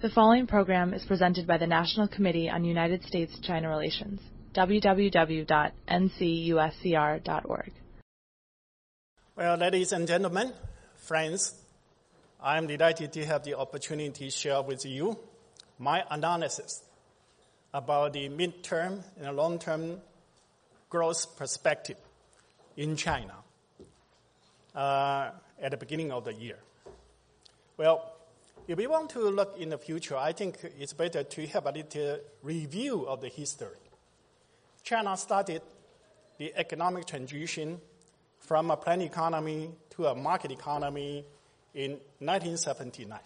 The following program is presented by the National Committee on United States-China Relations, www.ncuscr.org. Well, ladies and gentlemen, friends, I am delighted to have the opportunity to share with you my analysis about the midterm and long-term growth perspective in China at the beginning of the year. Well, if we want to look in the future, I think it's better to have a little review of the history. China started the economic transition from a planned economy to a market economy in 1979.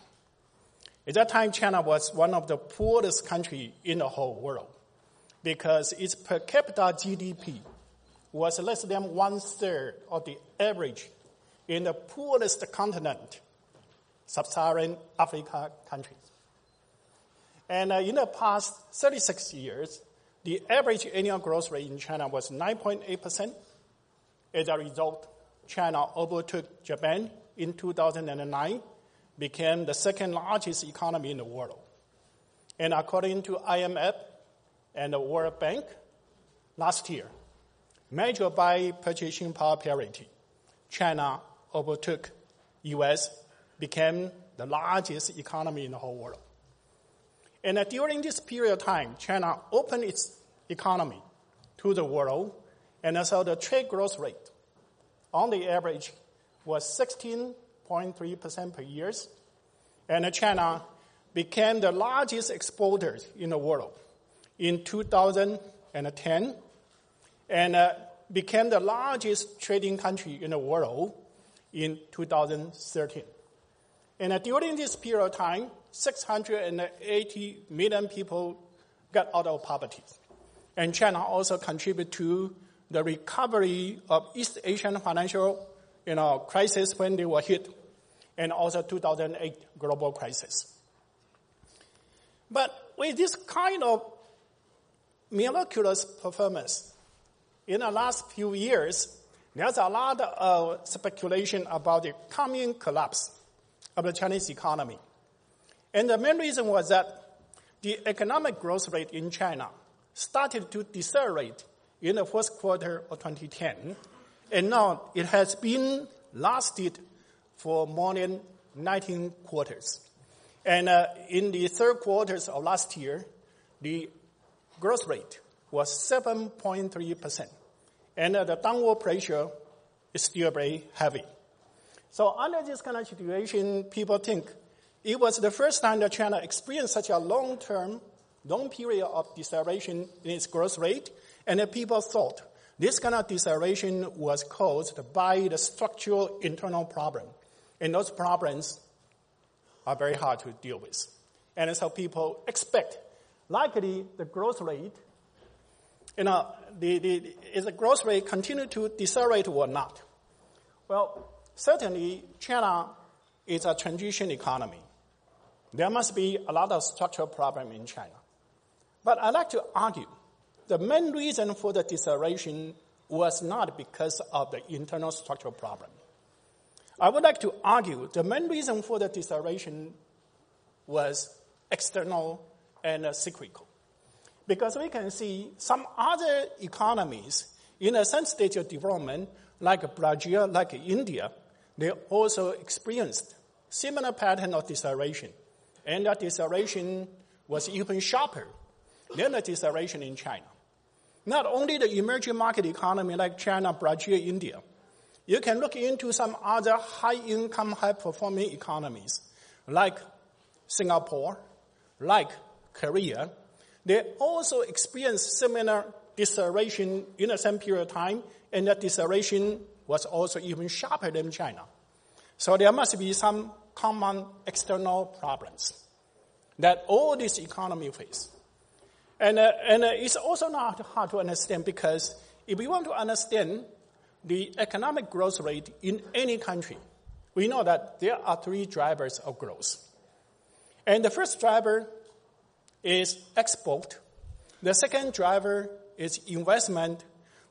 At that time, China was one of the poorest countries in the whole world because its per capita GDP was less than one-third of the average in the poorest continent, sub-Saharan Africa countries. And in the past 36 years, the average annual growth rate in China was 9.8%. As a result, China overtook Japan in 2009, became the second largest economy in the world. And according to IMF and the World Bank, last year, measured by purchasing power parity, China overtook U.S., became the largest economy in the whole world. And during this period of time, China opened its economy to the world, and so the trade growth rate on the average was 16.3% per year, and China became the largest exporter in the world in 2010, and became the largest trading country in the world in 2013. And during this period of time, 680 million people got out of poverty. And China also contributed to the recovery of East Asian financial crisis when they were hit, and also 2008 global crisis. But with this kind of miraculous performance, in the last few years, there's a lot of speculation about the coming collapse of the Chinese economy. And the main reason was that the economic growth rate in China started to decelerate in the first quarter of 2010, and now it has been lasted for more than 19 quarters. And in the third quarter of last year, the growth rate was 7.3%, and the downward pressure is still very heavy. So under this kind of situation, people think it was the first time that China experienced such a long period of deceleration in its growth rate, and the people thought this kind of deceleration was caused by the structural internal problem, and those problems are very hard to deal with. And so people expect likely the growth rate, is the growth rate continue to decelerate or not? Well, certainly, China is a transition economy. There must be a lot of structural problems in China. But I'd like to argue the main reason for the deceleration was not because of the internal structural problem. I would like to argue the main reason for the deceleration was external and cyclical. Because we can see some other economies in a certain stage of development, like Brazil, like India, they also experienced similar pattern of deceleration. And that deceleration was even sharper than the deceleration in China. Not only the emerging market economy like China, Brazil, India. You can look into some other high-income, high-performing economies like Singapore, like Korea. They also experienced similar deceleration in the same period of time, and that deceleration was also even sharper than China. So there must be some common external problems that all these economies face. And it's also not hard to understand, because if we want to understand the economic growth rate in any country, we know that there are three drivers of growth. And the first driver is export. The second driver is investment.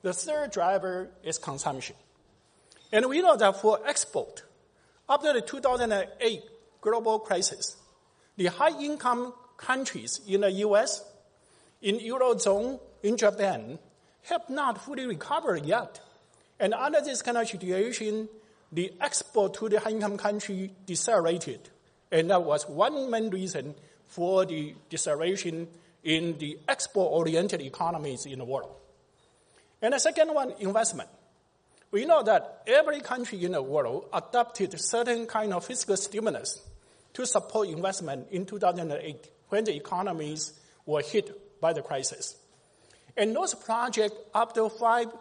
The third driver is consumption. And we know that for export, after the 2008 global crisis, The high-income countries in the U.S., in Eurozone, in Japan, have not fully recovered yet. And under this kind of situation, the export to the high-income country decelerated. And that was one main reason for the deceleration in the export-oriented economies in the world. And the second one, investment. We know that every country in the world adopted certain kind of fiscal stimulus to support investment in 2008 when the economies were hit by the crisis. And those projects, after 4,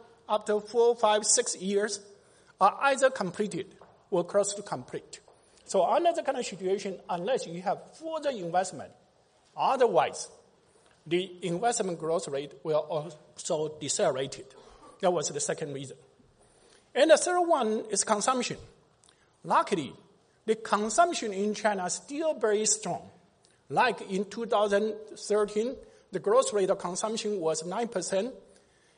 5, 6 years, are either completed or close to complete. So under the kind of situation, unless you have further investment, otherwise the investment growth rate will also decelerate. That was the second reason. And the third one is consumption. Luckily, the consumption in China is still very strong. Like in 2013, the growth rate of consumption was 9%.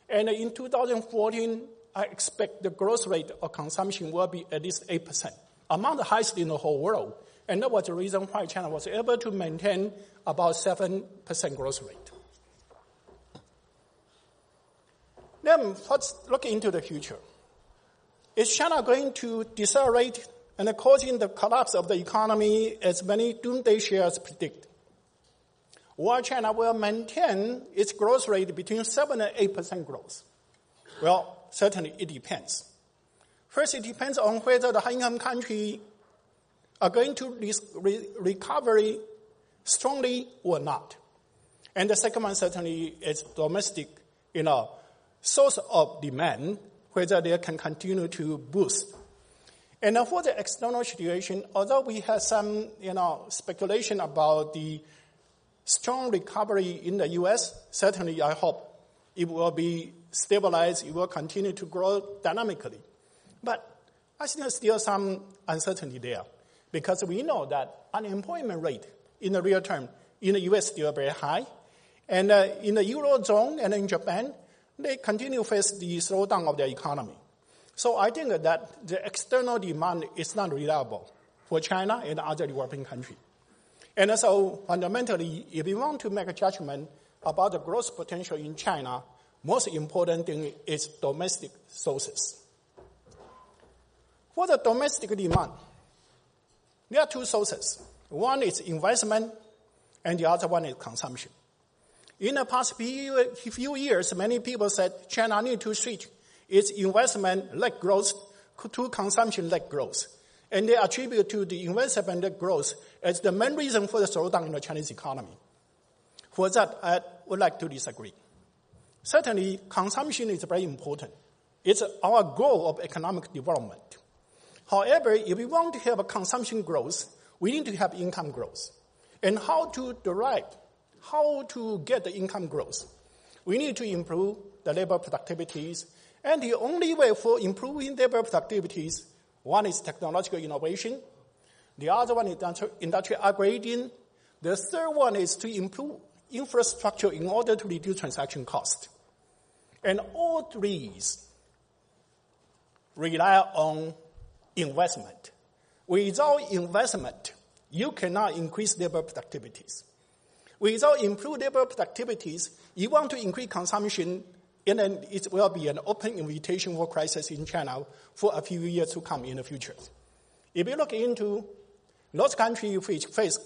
And in 2014, I expect the growth rate of consumption will be at least 8%, among the highest in the whole world. And that was the reason why China was able to maintain about 7% growth rate. Then let's look into the future. Is China going to decelerate and causing the collapse of the economy as many doomsday shares predict? Or China will maintain its growth rate between 7 and 8% growth? Well, certainly it depends. First, it depends on whether the high-income country are going to recover strongly or not. And the second one certainly is domestic, source of demand, whether they can continue to boost. And for the external situation, although we have some, speculation about the strong recovery in the U.S., certainly I hope it will be stabilized, it will continue to grow dynamically. But I think there's still some uncertainty there, because we know that unemployment rate in the real term in the U.S. is still very high. And in the Eurozone and in Japan, they continue to face the slowdown of their economy. So I think that the external demand is not reliable for China and other developing countries. And so fundamentally, if we want to make a judgment about the growth potential in China, most important thing is domestic sources. For the domestic demand, there are two sources. One is investment, and the other one is consumption. In the past few years, many people said China needs to switch its investment-led growth to consumption-led growth. And they attribute to the investment-led growth as the main reason for the slowdown in the Chinese economy. For that, I would like to disagree. Certainly, consumption is very important. It's our goal of economic development. However, if we want to have a consumption growth, we need to have income growth. And how to get the income growth? We need to improve the labor productivities. And the only way for improving labor productivities, one is technological innovation, the other one is industrial upgrading, the third one is to improve infrastructure in order to reduce transaction costs. And all three rely on investment. Without investment, you cannot increase labor productivities. Without improved labor productivities, you want to increase consumption, and then it will be an open invitation for crisis in China for a few years to come in the future. If you look into those countries which face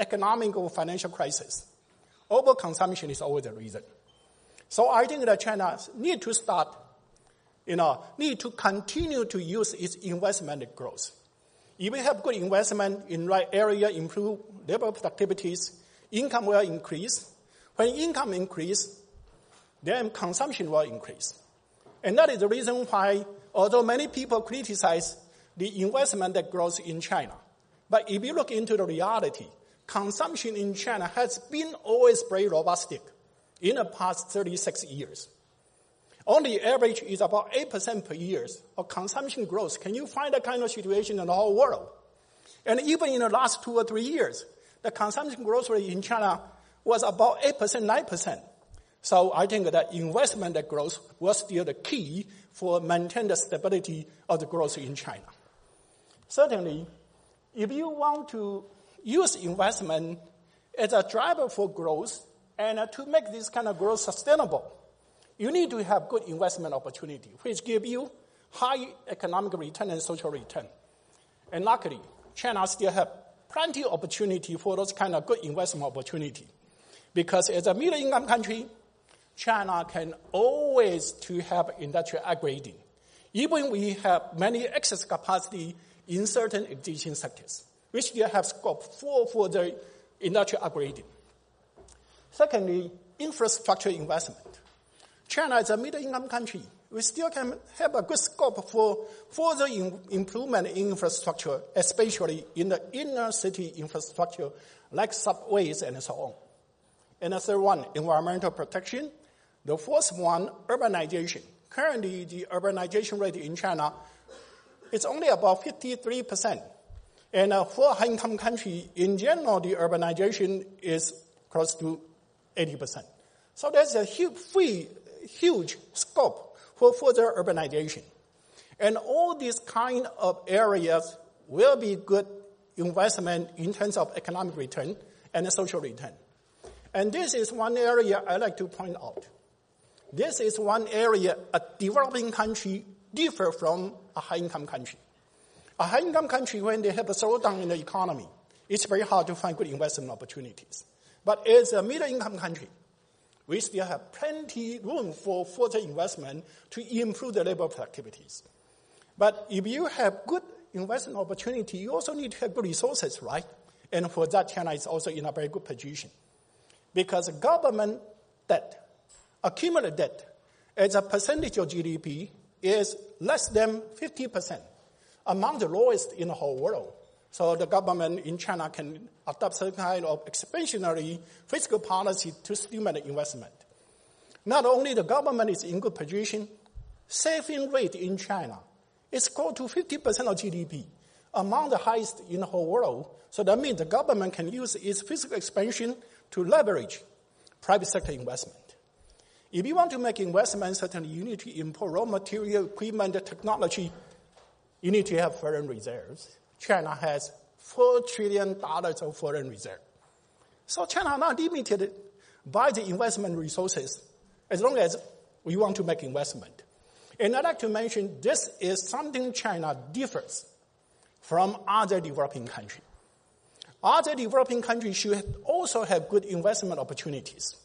economic or financial crisis, overconsumption is always the reason. So I think that China needs to start, need to continue to use its investment growth. If we have good investment in right area, improve labor productivities, income will increase. When income increases, then consumption will increase. And that is the reason why, although many people criticize the investment that grows in China, but if you look into the reality, consumption in China has been always very robust in the past 36 years. On the average, it's about 8% per year of consumption growth. Can you find that kind of situation in the whole world? And even in the last 2 or 3 years, the consumption growth rate in China was about 8%, 9%. So I think that investment growth was still the key for maintaining the stability of the growth in China. Certainly, if you want to use investment as a driver for growth, and to make this kind of growth sustainable, you need to have good investment opportunity, which give you high economic return and social return. And luckily, China still have plenty of opportunity for those kind of good investment opportunity, because as a middle-income country, China can always to have industrial upgrading, even we have many excess capacity in certain existing sectors, which still have scope for further industrial upgrading. Secondly, infrastructure investment. China is a middle-income country. We still can have a good scope for further improvement in infrastructure, especially in the inner city infrastructure like subways and so on. And the third one, environmental protection. The fourth one, urbanization. Currently, the urbanization rate in China is only about 53%. And for high-income countries, in general, the urbanization is close to 80%. So there's a huge scope for further urbanization. And all these kind of areas will be good investment in terms of economic return and social return. And this is one area I like to point out. This is one area a developing country differs from a high-income country. A high-income country, when they have a slowdown in the economy, it's very hard to find good investment opportunities. But as a middle-income country, we still have plenty room for further investment to improve the labor productivities. But if you have good investment opportunity, you also need to have good resources, right? And for that, China is also in a very good position. Because government debt, accumulated debt, as a percentage of GDP, is less than 50%, among the lowest in the whole world. So the government in China can adopt some kind of expansionary fiscal policy to stimulate investment. Not only the government is in good position, saving rate in China is close to 50% of GDP, among the highest in the whole world. So that means the government can use its fiscal expansion to leverage private sector investment. If you want to make investment, certainly you need to import raw material, equipment, technology. You need to have foreign reserves. China has $4 trillion of foreign reserve. So China is not limited by the investment resources as long as we want to make investment. And I'd like to mention this is something China differs from other developing countries. Other developing countries should also have good investment opportunities,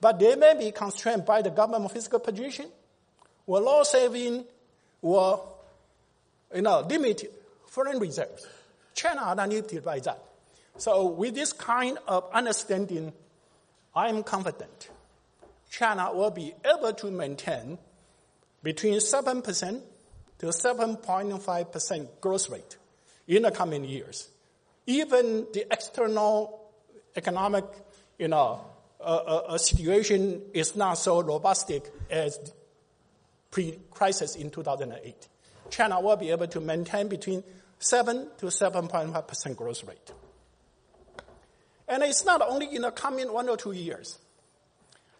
but they may be constrained by the government fiscal position, or low saving, or limited foreign reserves. China are not limited by that. So with this kind of understanding, I am confident China will be able to maintain between 7% to 7.5% growth rate in the coming years. Even the external economic situation is not so robust as pre-crisis in 2008. China will be able to maintain between 7 to 7.5% growth rate. And it's not only in the coming 1 or 2 years.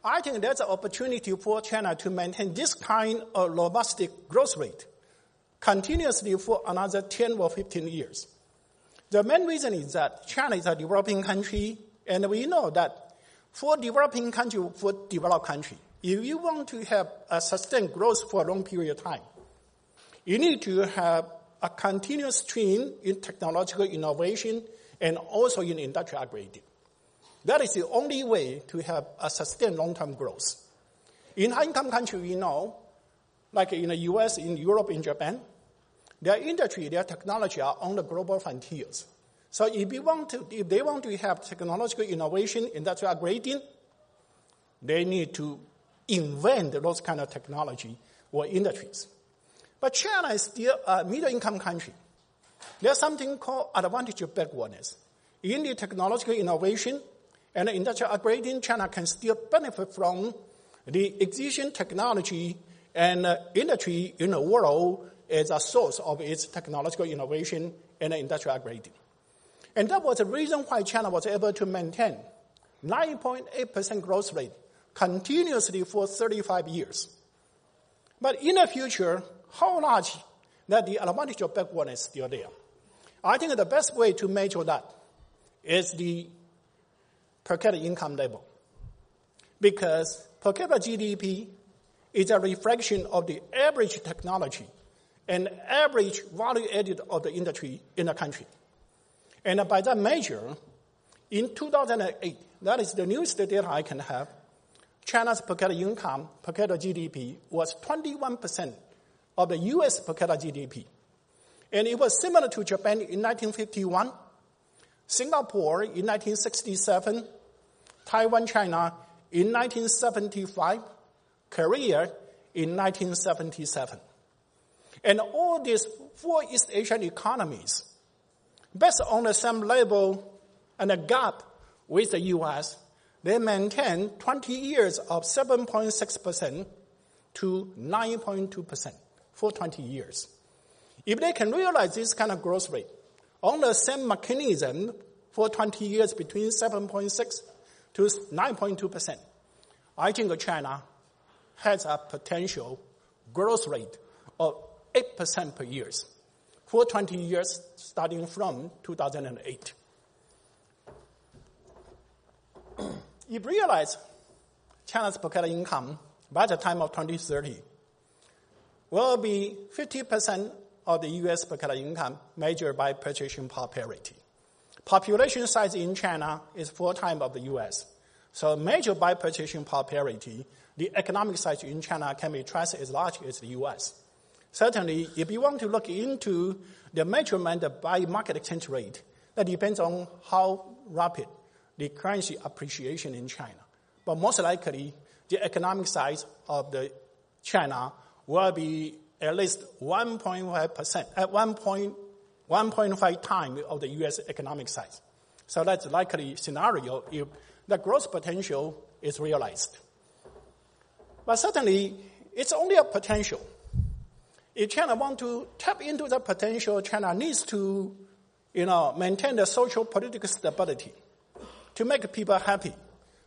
I think there's an opportunity for China to maintain this kind of robust growth rate continuously for another 10 or 15 years. The main reason is that China is a developing country, and we know that for developed country, if you want to have a sustained growth for a long period of time, you need to have a continuous stream in technological innovation and also in industrial upgrading. That is the only way to have a sustained long-term growth. In high-income countries, we know, like in the US, in Europe, in Japan, their industry, their technology are on the global frontiers. So if they want to have technological innovation, industrial upgrading, they need to invent those kind of technology or industries. But China is still a middle-income country. There's something called advantage of backwardness. In the technological innovation and industrial upgrading, China can still benefit from the existing technology and industry in the world as a source of its technological innovation and industrial upgrading. And that was the reason why China was able to maintain 9.8% growth rate continuously for 35 years. But in the future, how large that the advantage of backwardness is still there? I think the best way to measure that is the per capita income level, because per capita GDP is a reflection of the average technology and average value added of the industry in the country. And by that measure, in 2008, that is the newest data I can have, China's per capita income, per capita GDP, was 21% of the U.S. per capita GDP. And it was similar to Japan in 1951, Singapore in 1967, Taiwan, China in 1975, Korea in 1977. And all these four East Asian economies, based on the same level and a gap with the U.S., they maintain 20 years of 7.6% to 9.2% for 20 years. If they can realize this kind of growth rate on the same mechanism for 20 years between 7.6 to 9.2%, I think China has a potential growth rate of 8% per year for 20 years starting from 2008. You realize China's per capita income by the time of 2030 will be 50% of the U.S. per capita income measured by purchasing power parity. Population size in China is 4 times of the U.S. So measured by purchasing power parity, the economic size in China can be twice as large as the U.S. Certainly, if you want to look into the measurement by market exchange rate, that depends on how rapid the currency appreciation in China. But most likely, the economic size of the China will be at least 1.5% at 1.5 times of the U.S. economic size. So that's a likely scenario if the growth potential is realized. But certainly, it's only a potential. If China wants to tap into the potential, China needs to, maintain the social political stability to make people happy.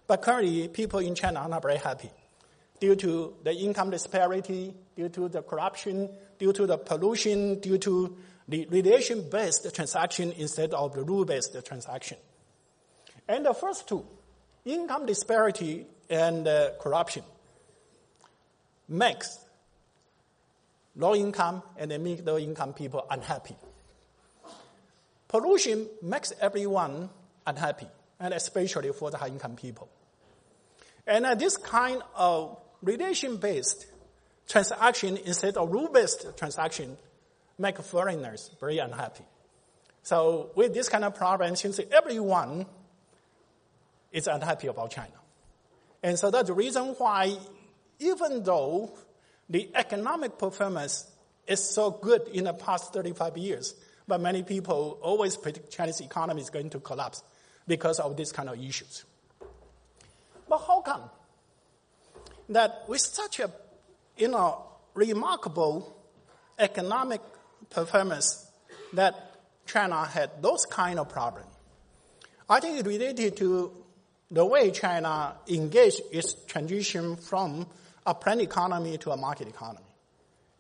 But currently, people in China are not very happy due to the income disparity, due to the corruption, due to the pollution, due to the relation-based transaction instead of the rule-based transaction. And the first two, income disparity and corruption, makes low-income and middle-income people unhappy. Pollution makes everyone unhappy, and especially for the high-income people. And this kind of relation-based transaction instead of rule-based transaction make foreigners very unhappy. So with this kind of problem, since everyone is unhappy about China. And so that's the reason why, even though the economic performance is so good in the past 35 years, but many people always predict Chinese economy is going to collapse because of these kind of issues. But how come that with such a, remarkable economic performance that China had those kind of problems? I think it related to the way China engaged its transition from a planned economy to a market economy.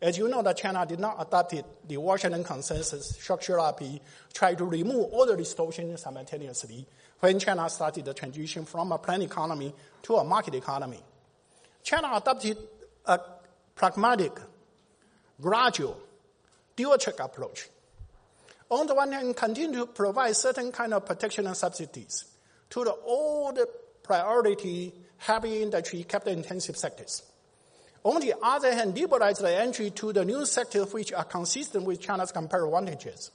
As you know, that China did not adopt the Washington Consensus structure RP, tried to remove all the distortions simultaneously when China started the transition from a planned economy to a market economy. China adopted a pragmatic, gradual, dual-track approach. On the one hand, continue to provide certain kind of protection and subsidies to the old priority, heavy industry, capital-intensive sectors. On the other hand, liberalize the entry to the new sectors which are consistent with China's comparative advantages.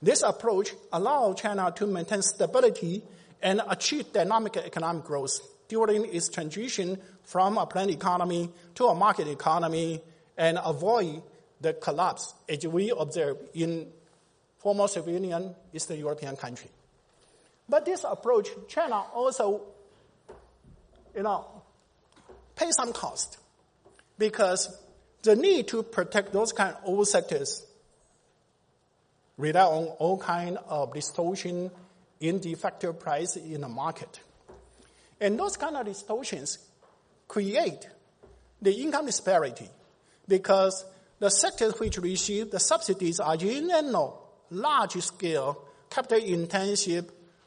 This approach allows China to maintain stability and achieve dynamic economic growth during its transition from a planned economy to a market economy and avoid the collapse as we observe in former Soviet Union, Eastern European countries. But this approach, China also, pay some cost, because the need to protect those kind of old sectors rely on all kind of distortion in the factor price in the market. And those kind of distortions create the income disparity, because the sectors which receive the subsidies are in large-scale, capital-intensive,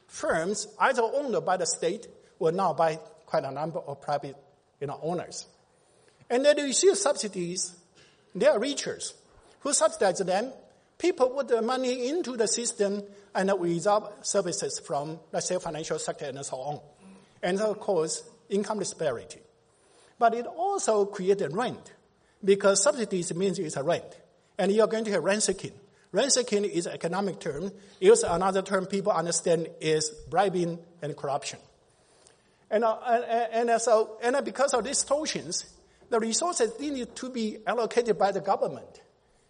firms either owned by the state or now by quite a number of private owners. And they receive subsidies. They are richers who subsidize them. People put their money into the system and without services from, let's say, financial sector and so on. And that will cause income disparity. But it also creates a rent, because subsidies means it's a rent. And you're going to have rent seeking. Rent seeking is an economic term. It's another term people understand is bribing and corruption. And because of these distortions, the resources need to be allocated by the government.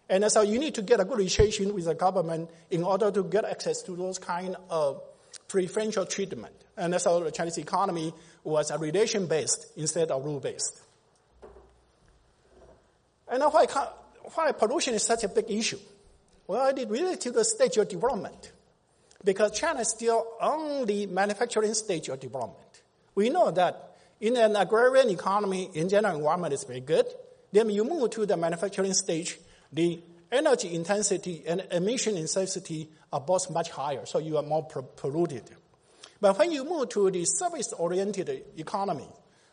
And so you need to get a good relationship with the government in order to get access to those kind of preferential treatment. And so the Chinese economy was a relation-based instead of rule-based. And why pollution is such a big issue? Well, it relates to the stage of development, because China is still on the manufacturing stage of development. We know that in an agrarian economy, in general, environment is very good. Then you move to the manufacturing stage, the energy intensity and emission intensity are both much higher, so you are more polluted. But when you move to the service-oriented economy,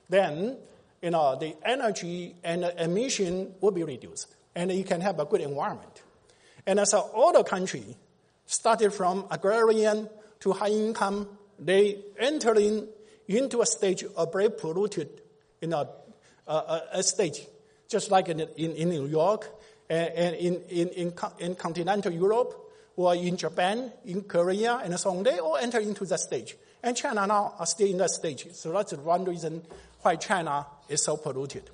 then the energy and emission will be reduced, and you can have a good environment. And so all the country started from agrarian to high income, they entering into a stage of very polluted, a stage, just like in New York, and in continental Europe, or in Japan, in Korea, and so on. They all enter into that stage. And China now are still in that stage. So that's one reason why China is so polluted.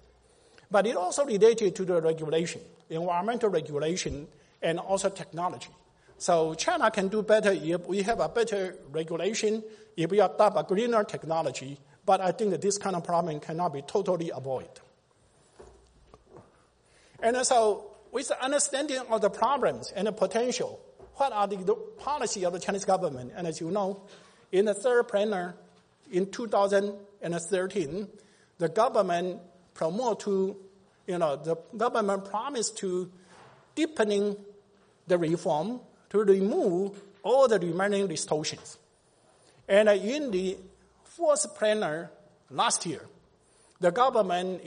But it also related to the regulation, environmental regulation, and also technology. So China can do better if we have a better regulation, if we adopt a greener technology, but I think that this kind of problem cannot be totally avoided. And so with the understanding of the problems and the potential, what are the policy of the Chinese government? And as you know, in the third plenary in 2013, the government promised to deepening the reform to remove all the remaining distortions. And in the fourth plenary last year, the government,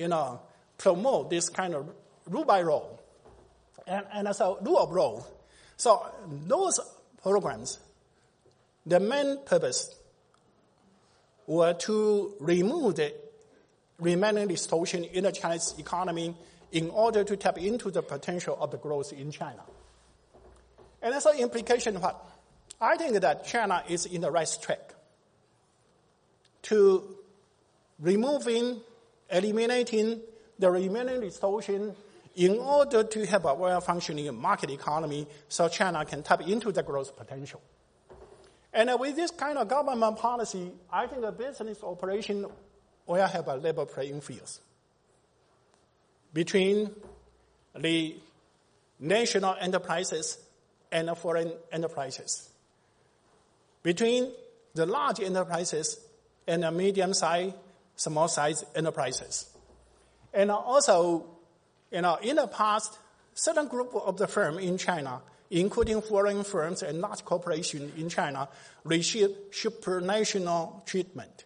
promote this kind of rule by rule and so rule of law. So those programs, the main purpose were to remove the remaining distortion in the Chinese economy in order to tap into the potential of the growth in China. And that's the implication what? I think that China is in the right track to removing, eliminating the remaining distortion in order to have a well-functioning market economy so China can tap into the growth potential. And with this kind of government policy, I think the business operation will have a level playing field between the national enterprises and the foreign enterprises, between the large enterprises and the medium-sized, small-sized enterprises. And also, in the past, certain group of the firm in China, including foreign firms and large corporations in China, receive supranational treatment,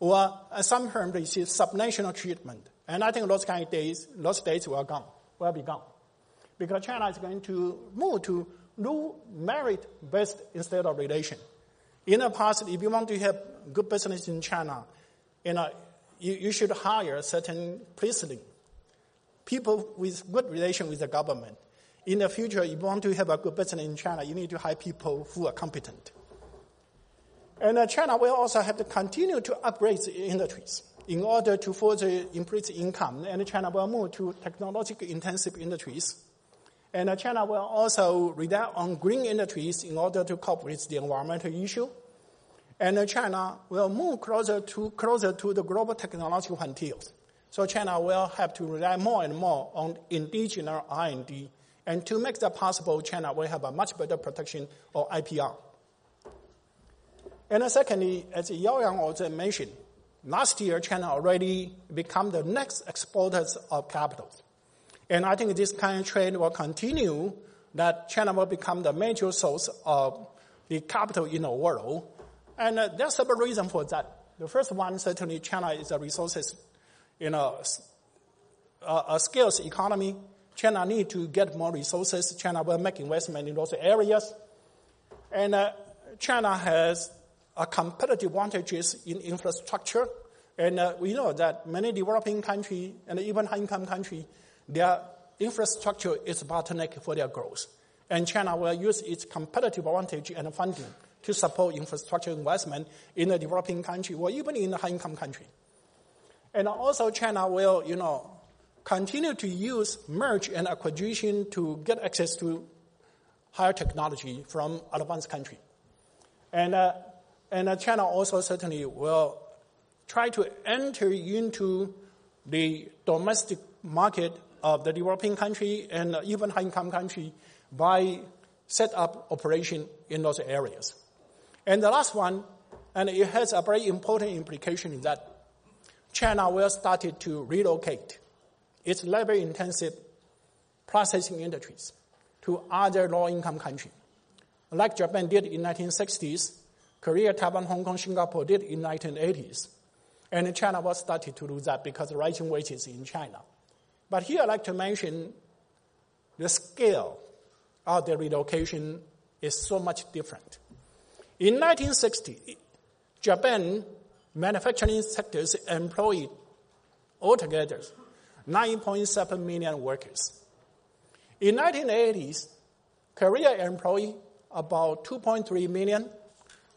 or some firms receive subnational treatment. And I think those days will be gone, because China is going to move to rule merit-based instead of relation. In the past, if you want to have good business in China, you should hire certain priestly people with good relation with the government. In the future, if you want to have a good business in China, you need to hire people who are competent. And China will also have to continue to upgrade the industries in order to further increase income. And China will move to technological-intensive industries. And China will also rely on green industries in order to cope with the environmental issue. And China will move closer to the global technological frontiers. So China will have to rely more and more on indigenous R&D. And to make that possible, China will have a much better protection of IPR. And secondly, as Yao Yang also mentioned, last year China already became the next exporters of capital. And I think this kind of trend will continue, that China will become the major source of the capital in the world. And there's several reasons for that. The first one, certainly China is a resources, a skills economy. China need to get more resources. China will make investment in those areas. And China has a competitive advantages in infrastructure. And we know that many developing countries and even high-income countries, their infrastructure is bottleneck for their growth. And China will use its competitive advantage and funding to support infrastructure investment in a developing country or even in a high-income country. And also China will, continue to use merge and acquisition to get access to higher technology from advanced countries. And China also certainly will try to enter into the domestic market of the developing country and even high-income country by set up operation in those areas. And the last one, and it has a very important implication in that China will start to relocate its labor-intensive processing industries to other low-income countries, like Japan did in 1960s, Korea, Taiwan, Hong Kong, Singapore did in 1980s. And China was started to do that because of rising wages in China. But here I'd like to mention the scale of the relocation is so much different. In 1960, Japan manufacturing sectors employed altogether 9.7 million workers. In 1980s, Korea employed about 2.3 million,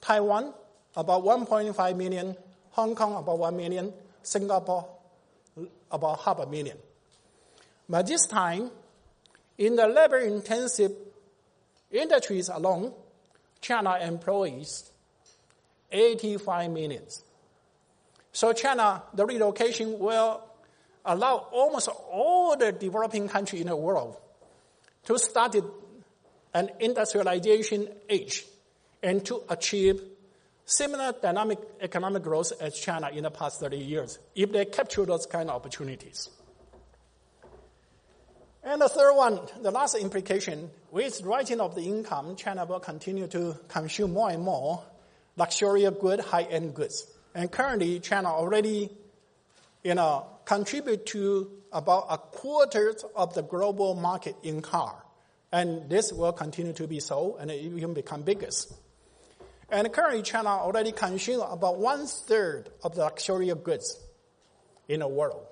Taiwan about 1.5 million, Hong Kong about 1 million, Singapore about 500,000. By this time, in the labor-intensive industries alone, China employs 85 million. So China, the relocation will allow almost all the developing countries in the world to start an industrialization age and to achieve similar dynamic economic growth as China in the past 30 years if they capture those kind of opportunities. And the third one, the last implication, with rising of the income, China will continue to consume more and more luxurious goods, high-end goods. And currently, China already, contribute to about a quarter of the global market in car. And this will continue to be so, and it will become biggest. And currently, China already consumes about one-third of the luxurious goods in the world.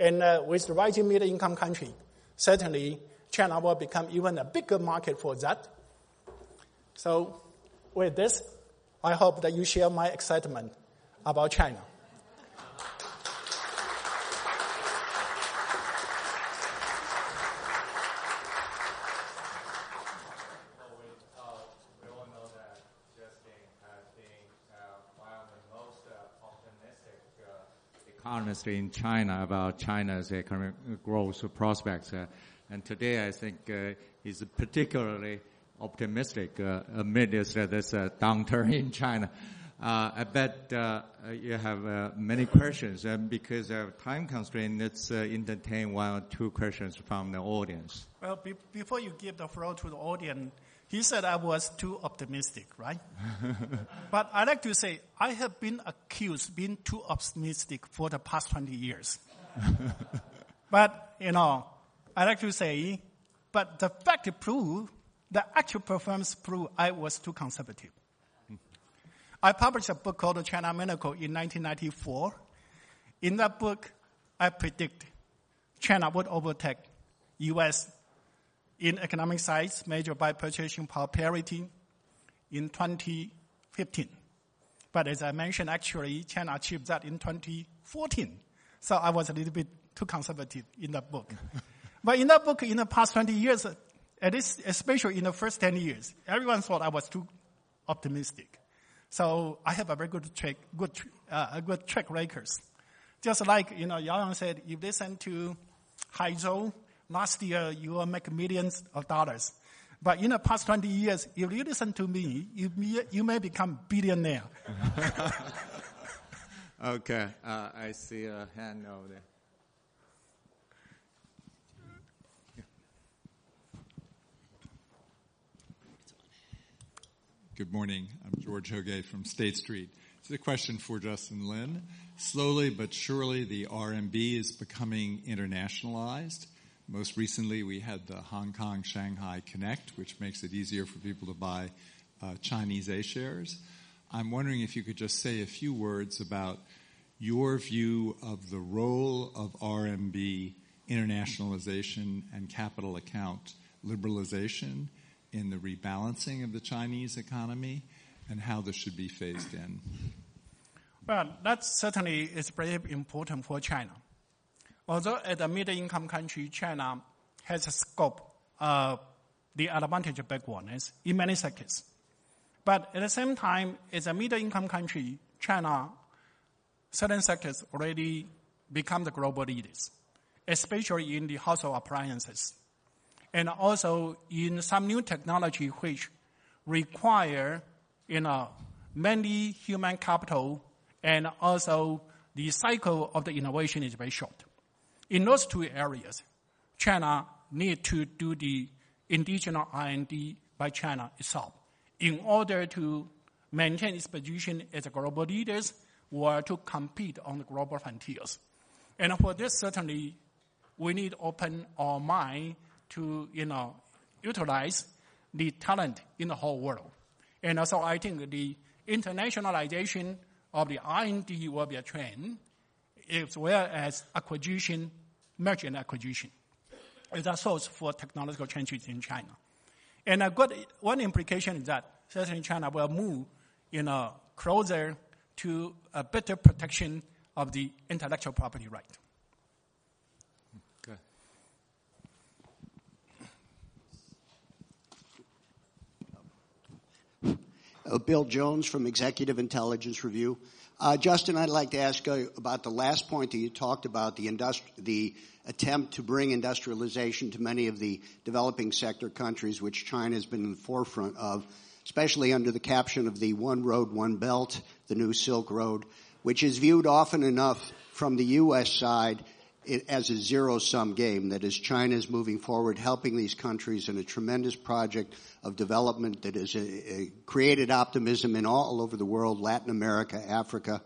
And with rising middle-income country, certainly, China will become even a bigger market for that. So, with this, I hope that you share my excitement about China. Economists in China about China's economic growth prospects. And today, I think, is particularly optimistic amid this downturn in China. I bet you have many questions. And because of time constraint, let's entertain one or two questions from the audience. Well, before you give the floor to the audience, he said I was too optimistic, right? But I like to say I have been accused of being too optimistic for the past 20 years. But, I like to say, but the fact proved, the actual performance proved I was too conservative. I published a book called China Miracle in 1994. In that book, I predict China would overtake U.S. in economic size measured by purchasing power parity in 2015. But as I mentioned, actually, China achieved that in 2014. So I was a little bit too conservative in that book. But in that book, in the past 20 years, at least especially in the first 10 years, everyone thought I was too optimistic. So I have a very good track records. Just like, Yao Yang said, if they send to Haizhou, last year, you will make millions of dollars. But in the past 20 years, if you listen to me, you may become billionaire. Okay. I see a hand over there. Good morning. I'm George Hogue from State Street. This is a question for Justin Lin. Slowly but surely, the RMB is becoming internationalized. Most recently, we had the Hong Kong-Shanghai Connect, which makes it easier for people to buy Chinese A-shares. I'm wondering if you could just say a few words about your view of the role of RMB internationalization and capital account liberalization in the rebalancing of the Chinese economy and how this should be phased in. Well, that certainly is very important for China. Although as a middle-income country, China has a scope of the advantage of backwardness in many sectors. But at the same time, as a middle-income country, China, certain sectors already become the global leaders, especially in the household appliances, and also in some new technology which require, mainly human capital, and also the cycle of the innovation is very short. In those two areas, China need to do the indigenous R&D by China itself in order to maintain its position as a global leader or to compete on the global frontiers. And for this, certainly, we need to open our mind to, utilize the talent in the whole world. And so I think the internationalization of the R&D will be a trend, as well as acquisition, merger and acquisition, as a source for technological changes in China. And a good one implication is that certainly China will move, closer to a better protection of the intellectual property right. Okay. Bill Jones from Executive Intelligence Review. Justin, I'd like to ask about the last point that you talked about, the attempt to bring industrialization to many of the developing sector countries, which China has been in the forefront of, especially under the caption of the One Road, One Belt, the new Silk Road, which is viewed often enough from the U.S. side as a zero-sum game. That is, China is moving forward, helping these countries in a tremendous project of development that has created optimism in all over the world, Latin America, Africa.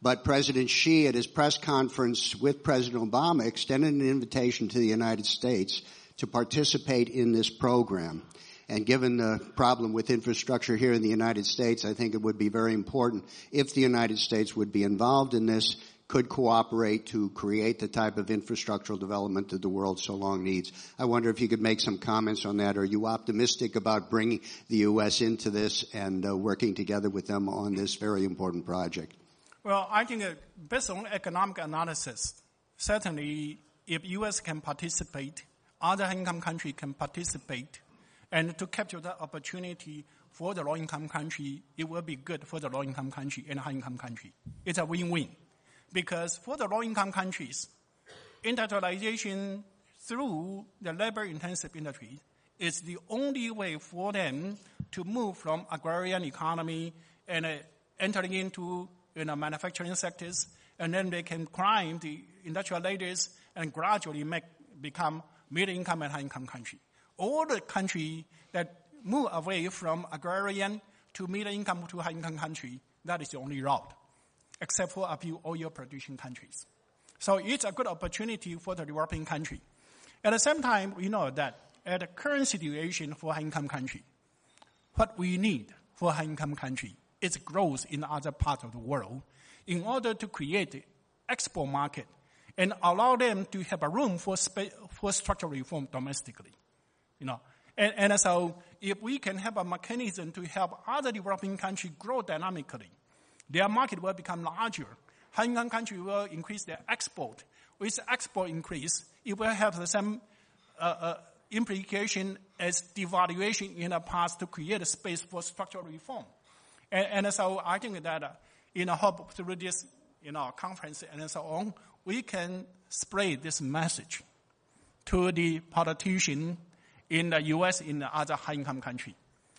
But President Xi, at his press conference with President Obama, extended an invitation to the United States to participate in this program. And given the problem with infrastructure here in the United States, I think it would be very important if the United States would be involved in this, could cooperate to create the type of infrastructural development that the world so long needs. I wonder if you could make some comments on that. Are you optimistic about bringing the U.S. into this and working together with them on this very important project? Well, I think based on economic analysis, certainly if U.S. can participate, other income countries can participate, and to capture that opportunity for the low-income country, it will be good for the low-income country and high-income country. It's a win-win. Because for the low-income countries, industrialization through the labor-intensive industry is the only way for them to move from agrarian economy and entering into manufacturing sectors, and then they can climb the industrial ladders and gradually become middle-income and high-income country. All the country that move away from agrarian to middle-income to high-income country, that is the only route, except for a few oil-producing countries. So it's a good opportunity for the developing country. At the same time, we know that at the current situation for high-income country, what we need for high-income country is growth in other parts of the world in order to create an export market and allow them to have a room for structural reform domestically. And so if we can have a mechanism to help other developing countries grow dynamically, their market will become larger. High-income countries will increase their export. With export increase, it will have the same implication as devaluation in the past to create a space for structural reform. And so I think that hope through this conference and so on, we can spread this message to the politicians in the U.S., in the other high-income country.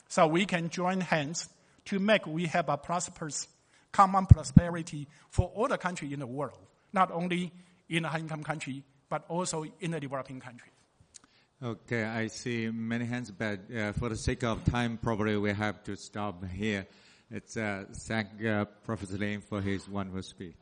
So we can join hands to make we have a prosperous, common prosperity for all the countries in the world, not only in the high-income country, but also in the developing country. Okay, I see many hands, but for the sake of time, probably we have to stop here. Let's thank Professor Lin for his wonderful speech.